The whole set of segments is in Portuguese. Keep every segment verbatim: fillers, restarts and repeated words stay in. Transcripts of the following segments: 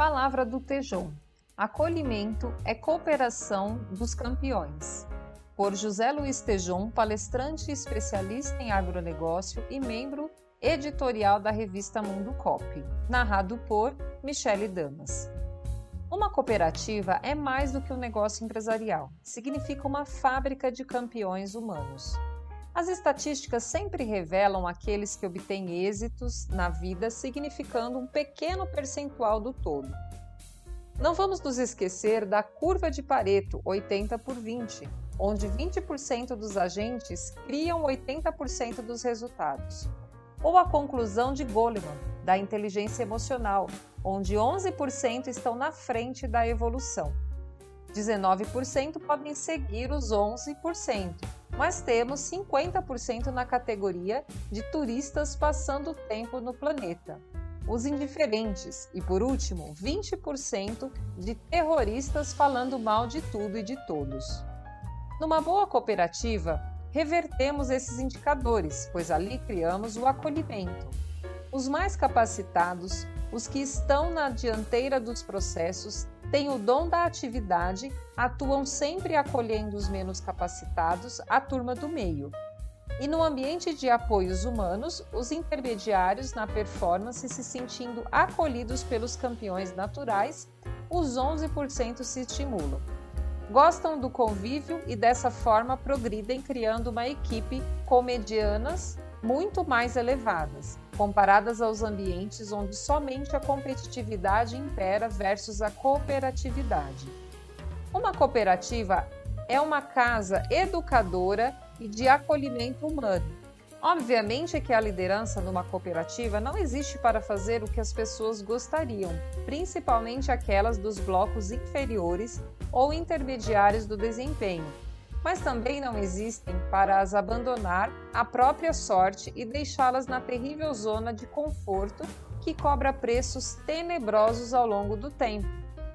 palavra do Tejon. Acolhimento é cooperação dos campeões. Por José Luiz Tejon, palestrante especialista em agronegócio e membro editorial da revista Mundo Cop. Narrado por Michele Damas. Uma cooperativa é mais do que um negócio empresarial. Significa uma fábrica de campeões humanos. As estatísticas sempre revelam aqueles que obtêm êxitos na vida, significando um pequeno percentual do todo. Não vamos nos esquecer da curva de Pareto, oitenta por vinte, onde vinte por cento dos agentes criam oitenta por cento dos resultados. Ou a conclusão de Goleman, da inteligência emocional, onde onze por cento estão na frente da evolução. dezenove por cento podem seguir os onze por cento, mas temos cinquenta por cento na categoria de turistas passando tempo no planeta. Os indiferentes e, por último, vinte por cento de terroristas falando mal de tudo e de todos. Numa boa cooperativa, revertemos esses indicadores, pois ali criamos o acolhimento. Os mais capacitados, os que estão na dianteira dos processos, têm o dom da atividade, atuam sempre acolhendo os menos capacitados, a turma do meio. E no ambiente de apoios humanos, os intermediários na performance se sentindo acolhidos pelos campeões naturais, os onze por cento se estimulam. Gostam do convívio e dessa forma progridem criando uma equipe com medianas muito mais elevadas, comparadas aos ambientes onde somente a competitividade impera versus a cooperatividade. Uma cooperativa é uma casa educadora e de acolhimento humano. Obviamente que a liderança numa cooperativa não existe para fazer o que as pessoas gostariam, principalmente aquelas dos blocos inferiores ou intermediários do desempenho, mas também não existem para as abandonar à própria sorte e deixá-las na terrível zona de conforto que cobra preços tenebrosos ao longo do tempo,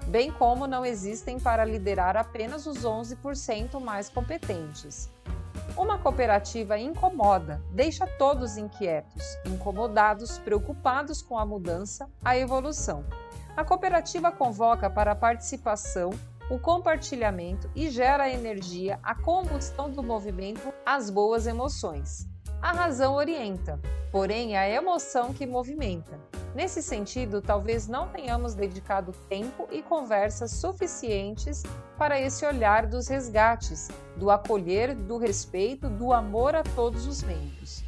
bem como não existem para liderar apenas os onze por cento mais competentes. Uma cooperativa incomoda, deixa todos inquietos, incomodados, preocupados com a mudança, a evolução. A cooperativa convoca para a participação, o compartilhamento e gera a energia, a combustão do movimento, as boas emoções. A razão orienta, porém é a emoção que movimenta. Nesse sentido, talvez não tenhamos dedicado tempo e conversas suficientes para esse olhar dos resgates, do acolher, do respeito, do amor a todos os membros.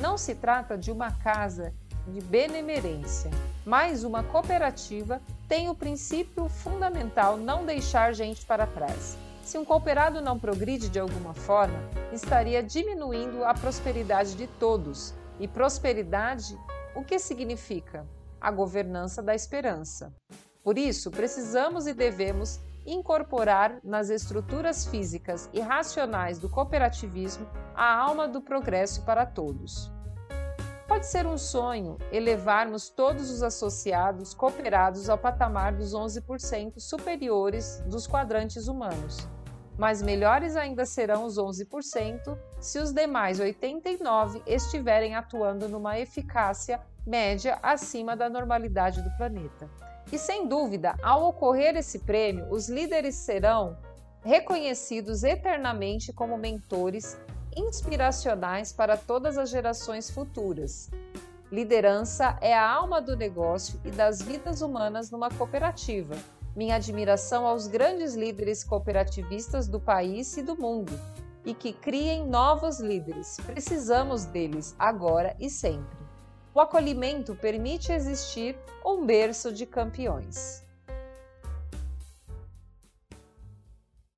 Não se trata de uma casa de benemerência, mas uma cooperativa tem o princípio fundamental não deixar gente para trás. Se um cooperado não progride de alguma forma, estaria diminuindo a prosperidade de todos, e prosperidade o que significa? A governança da esperança. Por isso, precisamos e devemos incorporar nas estruturas físicas e racionais do cooperativismo a alma do progresso para todos. Pode ser um sonho elevarmos todos os associados cooperados ao patamar dos onze por cento superiores dos quadrantes humanos, mas melhores ainda serão os onze por cento se os demais oitenta e nove por cento estiverem atuando numa eficácia média acima da normalidade do planeta. E sem dúvida, ao ocorrer esse prêmio, os líderes serão reconhecidos eternamente como mentores inspiracionais para todas as gerações futuras. Liderança é a alma do negócio e das vidas humanas numa cooperativa. Minha admiração aos grandes líderes cooperativistas do país e do mundo, e que criem novos líderes. Precisamos deles agora e sempre. O acolhimento permite existir um berço de campeões.